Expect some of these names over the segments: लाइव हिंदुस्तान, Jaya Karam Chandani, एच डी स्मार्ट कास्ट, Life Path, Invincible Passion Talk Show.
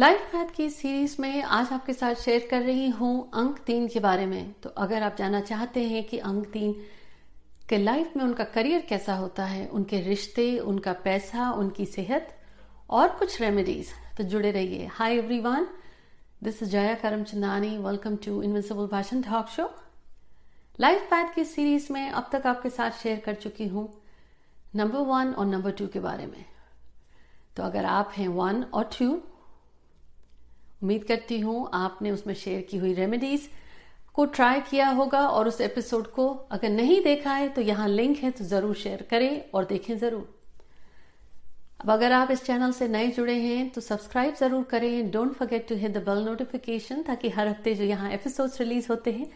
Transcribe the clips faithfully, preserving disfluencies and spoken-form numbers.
Life path की series में आज आपके साथ शेयर कर रही हूं अंक तीन के बारे में। तो अगर आप जानना चाहते हैं कि अंक तीन के लाइफ में उनका करियर कैसा होता है, उनके रिश्ते, उनका पैसा, उनकी सेहत और कुछ रेमेडीज, तो जुड़े रहिए। Hi everyone, this is Jaya करम Chandani. Welcome to invincible passion talk show. Life path की सीरीज में अब तक आपके साथ शेयर कर चुकी हूं नंबर वन और नंबर टू के बारे में। तो अगर आप हैं वन और टू, उम्मीद करती हूँ आपने उसमें शेयर की हुई रेमेडीज को ट्राई किया होगा, और उस एपिसोड को अगर नहीं देखा है तो यहाँ लिंक है, तो जरूर शेयर करें और देखें जरूर। अब अगर आप इस चैनल से नए जुड़े हैं तो सब्सक्राइब जरूर करें। Don't forget to hit the bell notification, ताकि हर हफ्ते जो यहाँ एपिसोड्स रिलीज होते हैं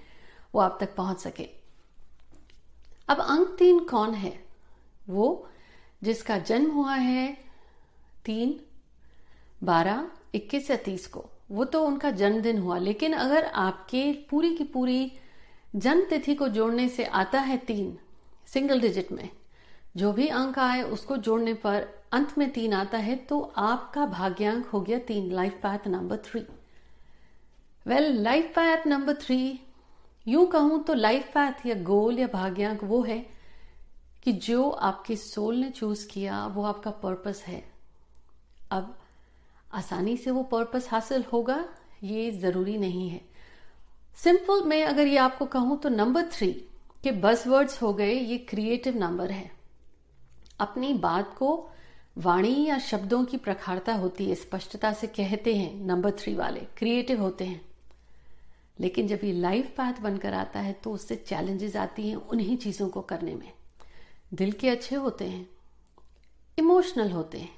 वो आप तक पहुंच सके। अब अंक तीन कौन है? वो जिसका जन्म हुआ है तीन, बारह, इक्कीस या तीस को, वो तो उनका जन्मदिन हुआ। लेकिन अगर आपके पूरी की पूरी जन्म तिथि को जोड़ने से आता है तीन, सिंगल डिजिट में जो भी अंक आए उसको जोड़ने पर अंत में तीन आता है, तो आपका भाग्यांक हो गया तीन। Life path number three. Well, life path number three यूं कहूं तो लाइफ पैथ या गोल या भाग्यांक वो है कि जो आपके सोल ने चूज किया, वो आपका पर्पस है। अब आसानी से वो पर्पस हासिल होगा ये जरूरी नहीं है। सिंपल में अगर ये आपको कहूं तो नंबर थ्री के बज़वर्ड्स हो गए, ये क्रिएटिव नंबर है। अपनी बात को वाणी या शब्दों की प्रखरता होती है, स्पष्टता से कहते हैं नंबर थ्री वाले, क्रिएटिव होते हैं। लेकिन जब ये लाइफ पाथ बनकर आता है तो उससे चैलेंजेस आती हैं उन्हीं चीजों को करने में। दिल के अच्छे होते हैं, इमोशनल होते हैं,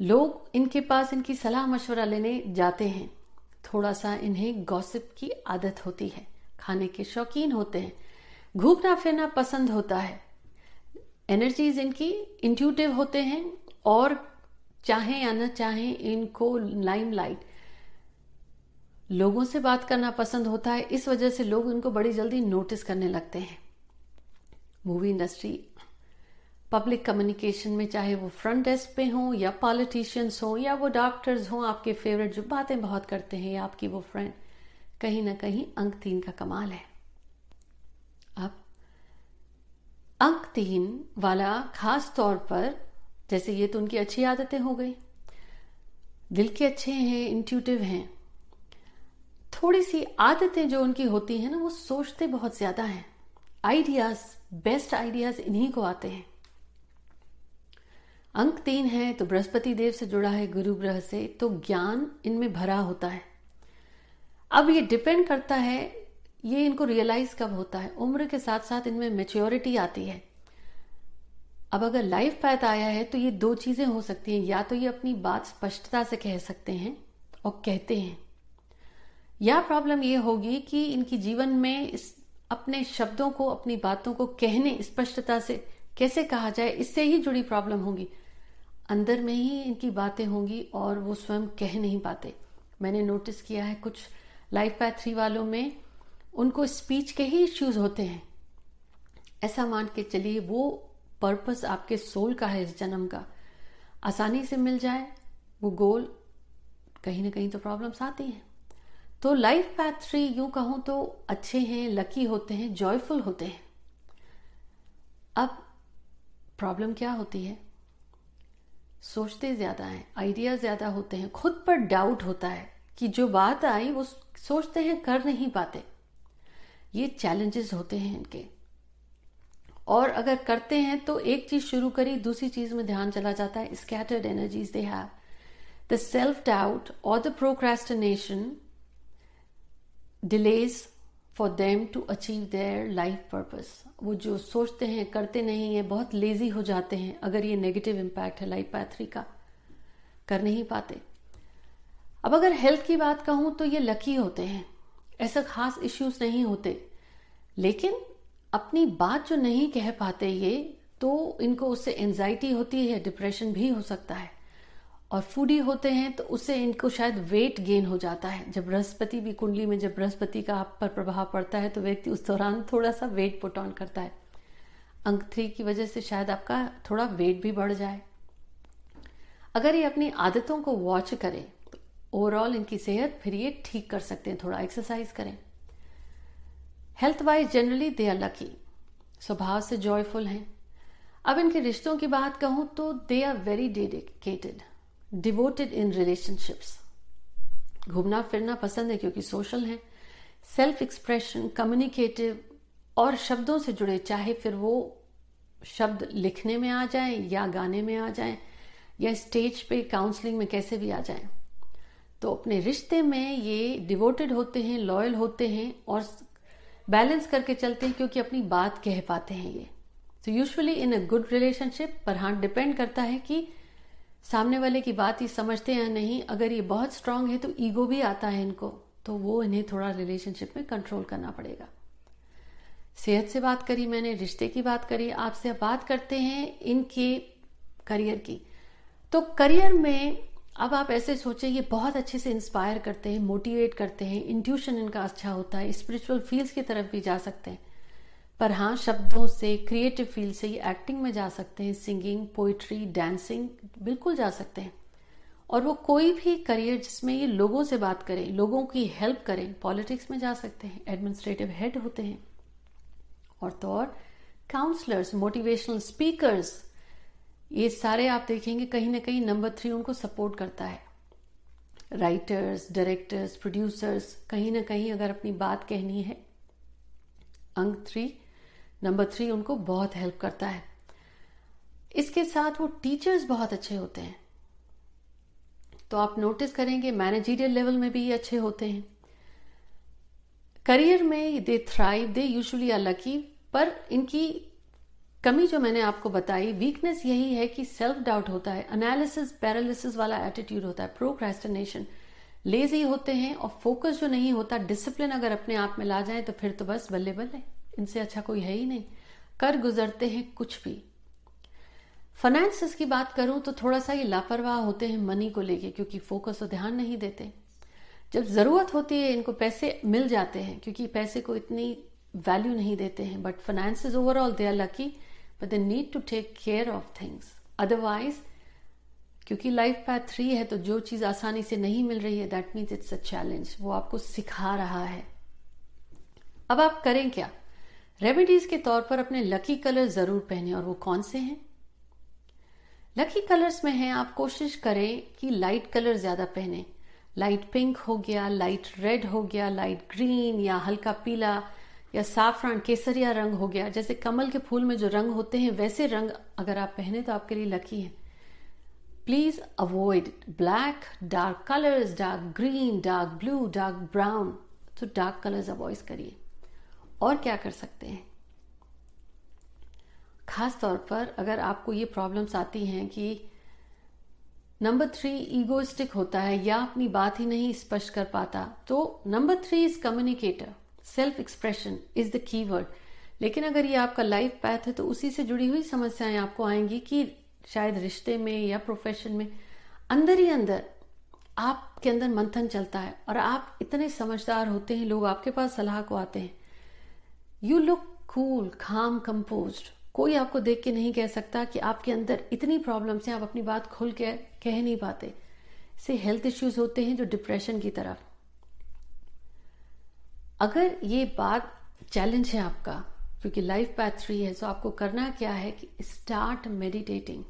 लोग इनके पास इनकी सलाह मशवरा लेने जाते हैं। थोड़ा सा इन्हें गॉसिप की आदत होती है, खाने के शौकीन होते हैं, घूमना फिरना पसंद होता है, एनर्जीज इनकी इंट्यूटिव होते हैं, और चाहे या ना चाहे इनको लाइमलाइट, लोगों से बात करना पसंद होता है। इस वजह से लोग इनको बड़ी जल्दी नोटिस करने लगते हैं। मूवी इंडस्ट्री, पब्लिक कम्युनिकेशन में, चाहे वो फ्रंट डेस्क पे हों या पॉलिटिशियंस हों या वो डॉक्टर्स हों, आपके फेवरेट जो बातें बहुत करते हैं या आपकी वो फ्रेंड, कहीं ना कहीं अंक तीन का कमाल है। अब अंक तीन वाला खास तौर पर, जैसे ये तो उनकी अच्छी आदतें हो गई, दिल के अच्छे हैं, इंट्यूटिव हैं, थोड़ी सी आदतें जो उनकी होती हैं ना, वो सोचते बहुत ज्यादा हैं। आइडियाज, बेस्ट आइडियाज इन्हीं को आते हैं। अंक तीन है तो बृहस्पति देव से जुड़ा है, गुरु ग्रह से, तो ज्ञान इनमें भरा होता है। अब ये डिपेंड करता है, ये इनको रियलाइज कब होता है? उम्र के साथ साथ इनमें मैच्योरिटी आती है। अब अगर लाइफ पैथ आया है तो ये दो चीजें हो सकती हैं, या तो ये अपनी बात स्पष्टता से कह सकते हैं और कहते हैं, या प्रॉब्लम ये होगी कि इनकी जीवन में इस अपने शब्दों को, अपनी बातों को कहने, स्पष्टता से कैसे कहा जाए, इससे ही जुड़ी प्रॉब्लम होगी। अंदर में ही इनकी बातें होंगी और वो स्वयं कह नहीं पाते। मैंने नोटिस किया है कुछ लाइफ पैथ थ्री वालों में उनको स्पीच के ही इश्यूज होते हैं। ऐसा मान के चलिए वो पर्पस आपके सोल का है, इस जन्म का, आसानी से मिल जाए वो गोल, कहीं ना कहीं तो प्रॉब्लम्स आती हैं। तो लाइफ पैथ थ्री यूं कहूं तो अच्छे हैं, लकी होते हैं, जॉयफुल होते हैं। अब प्रॉब्लम क्या होती है? सोचते ज्यादा हैं, आइडिया ज्यादा होते हैं, खुद पर डाउट होता है कि जो बात आई वो सोचते हैं, कर नहीं पाते। ये चैलेंजेस होते हैं इनके। और अगर करते हैं तो एक चीज शुरू करी, दूसरी चीज में ध्यान चला जाता है। Scattered energies they have, the self doubt और the procrastination delays for them to achieve their life purpose. वो जो सोचते हैं करते नहीं है, बहुत लेजी हो जाते हैं। अगर ये नेगेटिव इम्पैक्ट है लाइफ पैथ थ्री का, कर नहीं पाते। अब अगर हेल्थ की बात कहूँ तो ये लकी होते हैं, ऐसा खास इश्यूज नहीं होते, लेकिन अपनी बात जो नहीं कह पाते ये, तो इनको उससे एंजाइटी होती है, डिप्रेशन भी हो सकता है। और फूडी होते हैं तो उससे इनको शायद वेट गेन हो जाता है। जब बृहस्पति भी कुंडली में, जब बृहस्पति का आप पर प्रभाव पड़ता है तो व्यक्ति उस दौरान थोड़ा सा वेट पुट ऑन करता है। अंक थ्री की वजह से शायद आपका थोड़ा वेट भी बढ़ जाए। अगर ये अपनी आदतों को वॉच करें तो ओवरऑल इनकी सेहत फिर ये ठीक कर सकते हैं, थोड़ा एक्सरसाइज करें। Health wise generally they are lucky, स्वभाव से जॉयफुल हैं। अब इनके रिश्तों की बात कहूं तो they are very dedicated, devoted in relationships. घूमना फिरना पसंद है क्योंकि सोशल हैं, सेल्फ एक्सप्रेशन, कम्युनिकेटिव और शब्दों से जुड़े, चाहे फिर वो शब्द लिखने में आ जाए या गाने में आ जाए या स्टेज पे काउंसलिंग में कैसे भी आ जाए। तो अपने रिश्ते में ये डिवोटेड होते हैं, लॉयल होते हैं और बैलेंस करके चलते हैं क्योंकि अपनी बात कह पाते हैं ये। तो usually in a good relationship, पर हाँ डिपेंड करता है कि सामने वाले की बात ये समझते हैं या नहीं। अगर ये बहुत स्ट्रांग है तो ईगो भी आता है इनको, तो वो इन्हें थोड़ा रिलेशनशिप में कंट्रोल करना पड़ेगा। सेहत से बात करी मैंने, रिश्ते की बात करी, आपसे अब बात करते हैं इनके करियर की। तो करियर में अब आप ऐसे सोचें, ये बहुत अच्छे से इंस्पायर करते हैं, मोटिवेट करते हैं, इंट्यूशन इनका अच्छा होता है, स्पिरिचुअल फील्ड्स की तरफ भी जा सकते हैं। पर हाँ शब्दों से, क्रिएटिव फील्ड से ये एक्टिंग में जा सकते हैं, सिंगिंग, पोइट्री, डांसिंग बिल्कुल जा सकते हैं। और वो कोई भी करियर जिसमें ये लोगों से बात करें, लोगों की हेल्प करें, पॉलिटिक्स में जा सकते हैं, एडमिनिस्ट्रेटिव हेड होते हैं, और तो और काउंसलर्स, मोटिवेशनल स्पीकर्स, ये सारे आप देखेंगे कहीं ना कहीं नंबर थ्री उनको सपोर्ट करता है। राइटर्स, डायरेक्टर्स, प्रोड्यूसर्स, कहीं ना कहीं अगर अपनी बात कहनी है, अंक थ्री नंबर थ्री उनको बहुत हेल्प करता है। इसके साथ वो टीचर्स बहुत अच्छे होते हैं, तो आप नोटिस करेंगे मैनेजरियल लेवल में भी ये अच्छे होते हैं। करियर में they thrive, they usually are lucky, पर इनकी कमी जो मैंने आपको बताई, वीकनेस यही है कि सेल्फ डाउट होता है, एनालिसिस पैरालिसिस वाला एटीट्यूड होता है, प्रोक्रेस्टिनेशन, लेजी होते हैं और फोकस जो नहीं होता, डिसिप्लिन अगर अपने आप में ला जाए तो फिर तो बस बल्ले बल्ले, इनसे अच्छा कोई है ही नहीं, कर गुजरते हैं कुछ भी। फाइनेंसेस की बात करूं तो थोड़ा सा ये लापरवाह होते हैं मनी को लेके, क्योंकि फोकस और ध्यान नहीं देते। जब जरूरत होती है इनको पैसे मिल जाते हैं क्योंकि पैसे को इतनी वैल्यू नहीं देते हैं। But finances overall they are lucky, but they need to take care of things, otherwise क्योंकि लाइफ पैथ थ्री है तो जो चीज आसानी से नहीं मिल रही है, that means it's a challenge, वो आपको सिखा रहा है। अब आप करें क्या, रेमेडीज के तौर पर अपने लकी कलर जरूर पहने, और वो कौन से हैं? लकी कलर्स में हैं, आप कोशिश करें कि लाइट कलर ज्यादा पहने, लाइट पिंक हो गया, लाइट रेड हो गया, लाइट ग्रीन या हल्का पीला या साफरान केसरिया रंग हो गया, जैसे कमल के फूल में जो रंग होते हैं वैसे रंग अगर आप पहने तो आपके लिए लकी है। Please avoid black, dark colours, dark green, dark blue, dark brown, तो डार्क कलर्स अवॉइड करिए। और क्या कर सकते हैं, खास तौर पर अगर आपको ये प्रॉब्लम्स आती हैं कि नंबर थ्री ईगोइस्टिक होता है या अपनी बात ही नहीं स्पष्ट कर पाता, तो number three is communicator, self expression is the keyword. लेकिन अगर ये आपका लाइफ पैथ है तो उसी से जुड़ी हुई समस्याएं आपको आएंगी कि शायद रिश्ते में या प्रोफेशन में अंदर ही अंदर आपके अंदर मंथन चलता है और आप इतने समझदार होते हैं, लोग आपके पास सलाह को आते हैं। You look cool, calm, composed, कोई आपको देख के नहीं कह सकता कि आपके अंदर इतनी प्रॉब्लम्स हैं, आप अपनी बात खुल के कह नहीं पाते। इससे हेल्थ इश्यूज होते हैं जो डिप्रेशन की तरफ। अगर ये बात चैलेंज है आपका क्योंकि लाइफ पैथ थ्री है, तो आपको करना क्या है कि start meditating.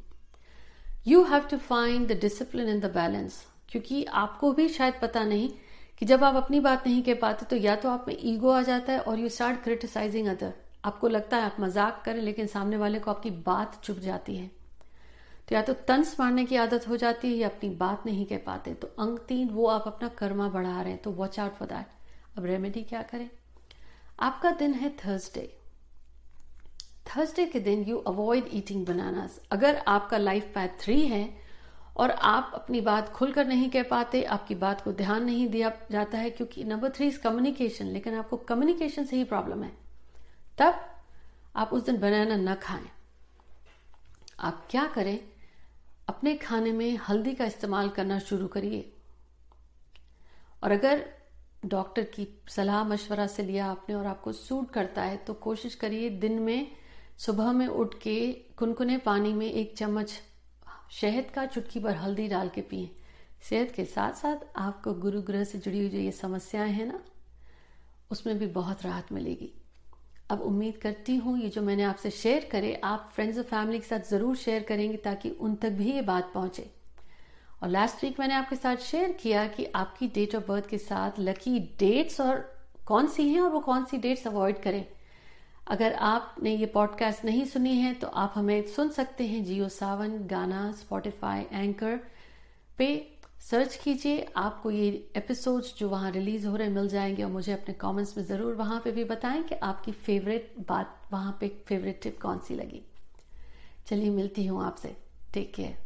You have to find the discipline and the balance, क्योंकि आपको भी शायद पता नहीं कि जब आप अपनी बात नहीं कह पाते तो या तो आप में ईगो आ जाता है और यू स्टार्ट क्रिटिसाइजिंग अदर। आपको लगता है आप मजाक करें लेकिन सामने वाले को आपकी बात चुभ जाती है, तो या तो तंस मारने की आदत हो जाती है या अपनी बात नहीं कह पाते। तो अंक तीन, वो आप अपना कर्मा बढ़ा रहे हैं, तो वॉच आउट फॉर दैट। अब रेमेडी क्या करें, आपका दिन है थर्सडे, थर्सडे के दिन यू अवॉइड ईटिंग बनानास। अगर आपका लाइफ पैथ थ्री है और आप अपनी बात खुलकर नहीं कह पाते, आपकी बात को ध्यान नहीं दिया जाता है क्योंकि नंबर थ्री इज कम्युनिकेशन, लेकिन आपको कम्युनिकेशन से ही प्रॉब्लम है, तब आप उस दिन बनाना ना खाएं। आप क्या करें, अपने खाने में हल्दी का इस्तेमाल करना शुरू करिए, और अगर डॉक्टर की सलाह मशवरा से लिया आपने और आपको सूट करता है तो कोशिश करिए दिन में सुबह में उठ के कुनकुने पानी में एक चम्मच शहद का चुटकी भर हल्दी डाल के पिए। सेहत के साथ साथ आपको गुरु ग्रह से जुड़ी हुई जो ये समस्याएं हैं ना, उसमें भी बहुत राहत मिलेगी। अब उम्मीद करती हूँ ये जो मैंने आपसे शेयर करे आप फ्रेंड्स और फैमिली के साथ ज़रूर शेयर करेंगे ताकि उन तक भी ये बात पहुँचे। और लास्ट वीक मैंने आपके साथ शेयर किया कि आपकी डेट ऑफ बर्थ के साथ लकी डेट्स और कौन सी हैं और वो कौन सी डेट्स अवॉइड करें। अगर आपने ये पॉडकास्ट नहीं सुनी है तो आप हमें सुन सकते हैं जियो सावन, गाना, स्पॉटिफाई, एंकर पे सर्च कीजिए। आपको ये एपिसोड्स जो वहाँ रिलीज हो रहे मिल जाएंगे और मुझे अपने कमेंट्स में ज़रूर वहाँ पे भी बताएं कि आपकी फेवरेट बात वहाँ पे फेवरेट टिप कौन सी लगी। चलिए मिलती हूँ आपसे, टेक केयर।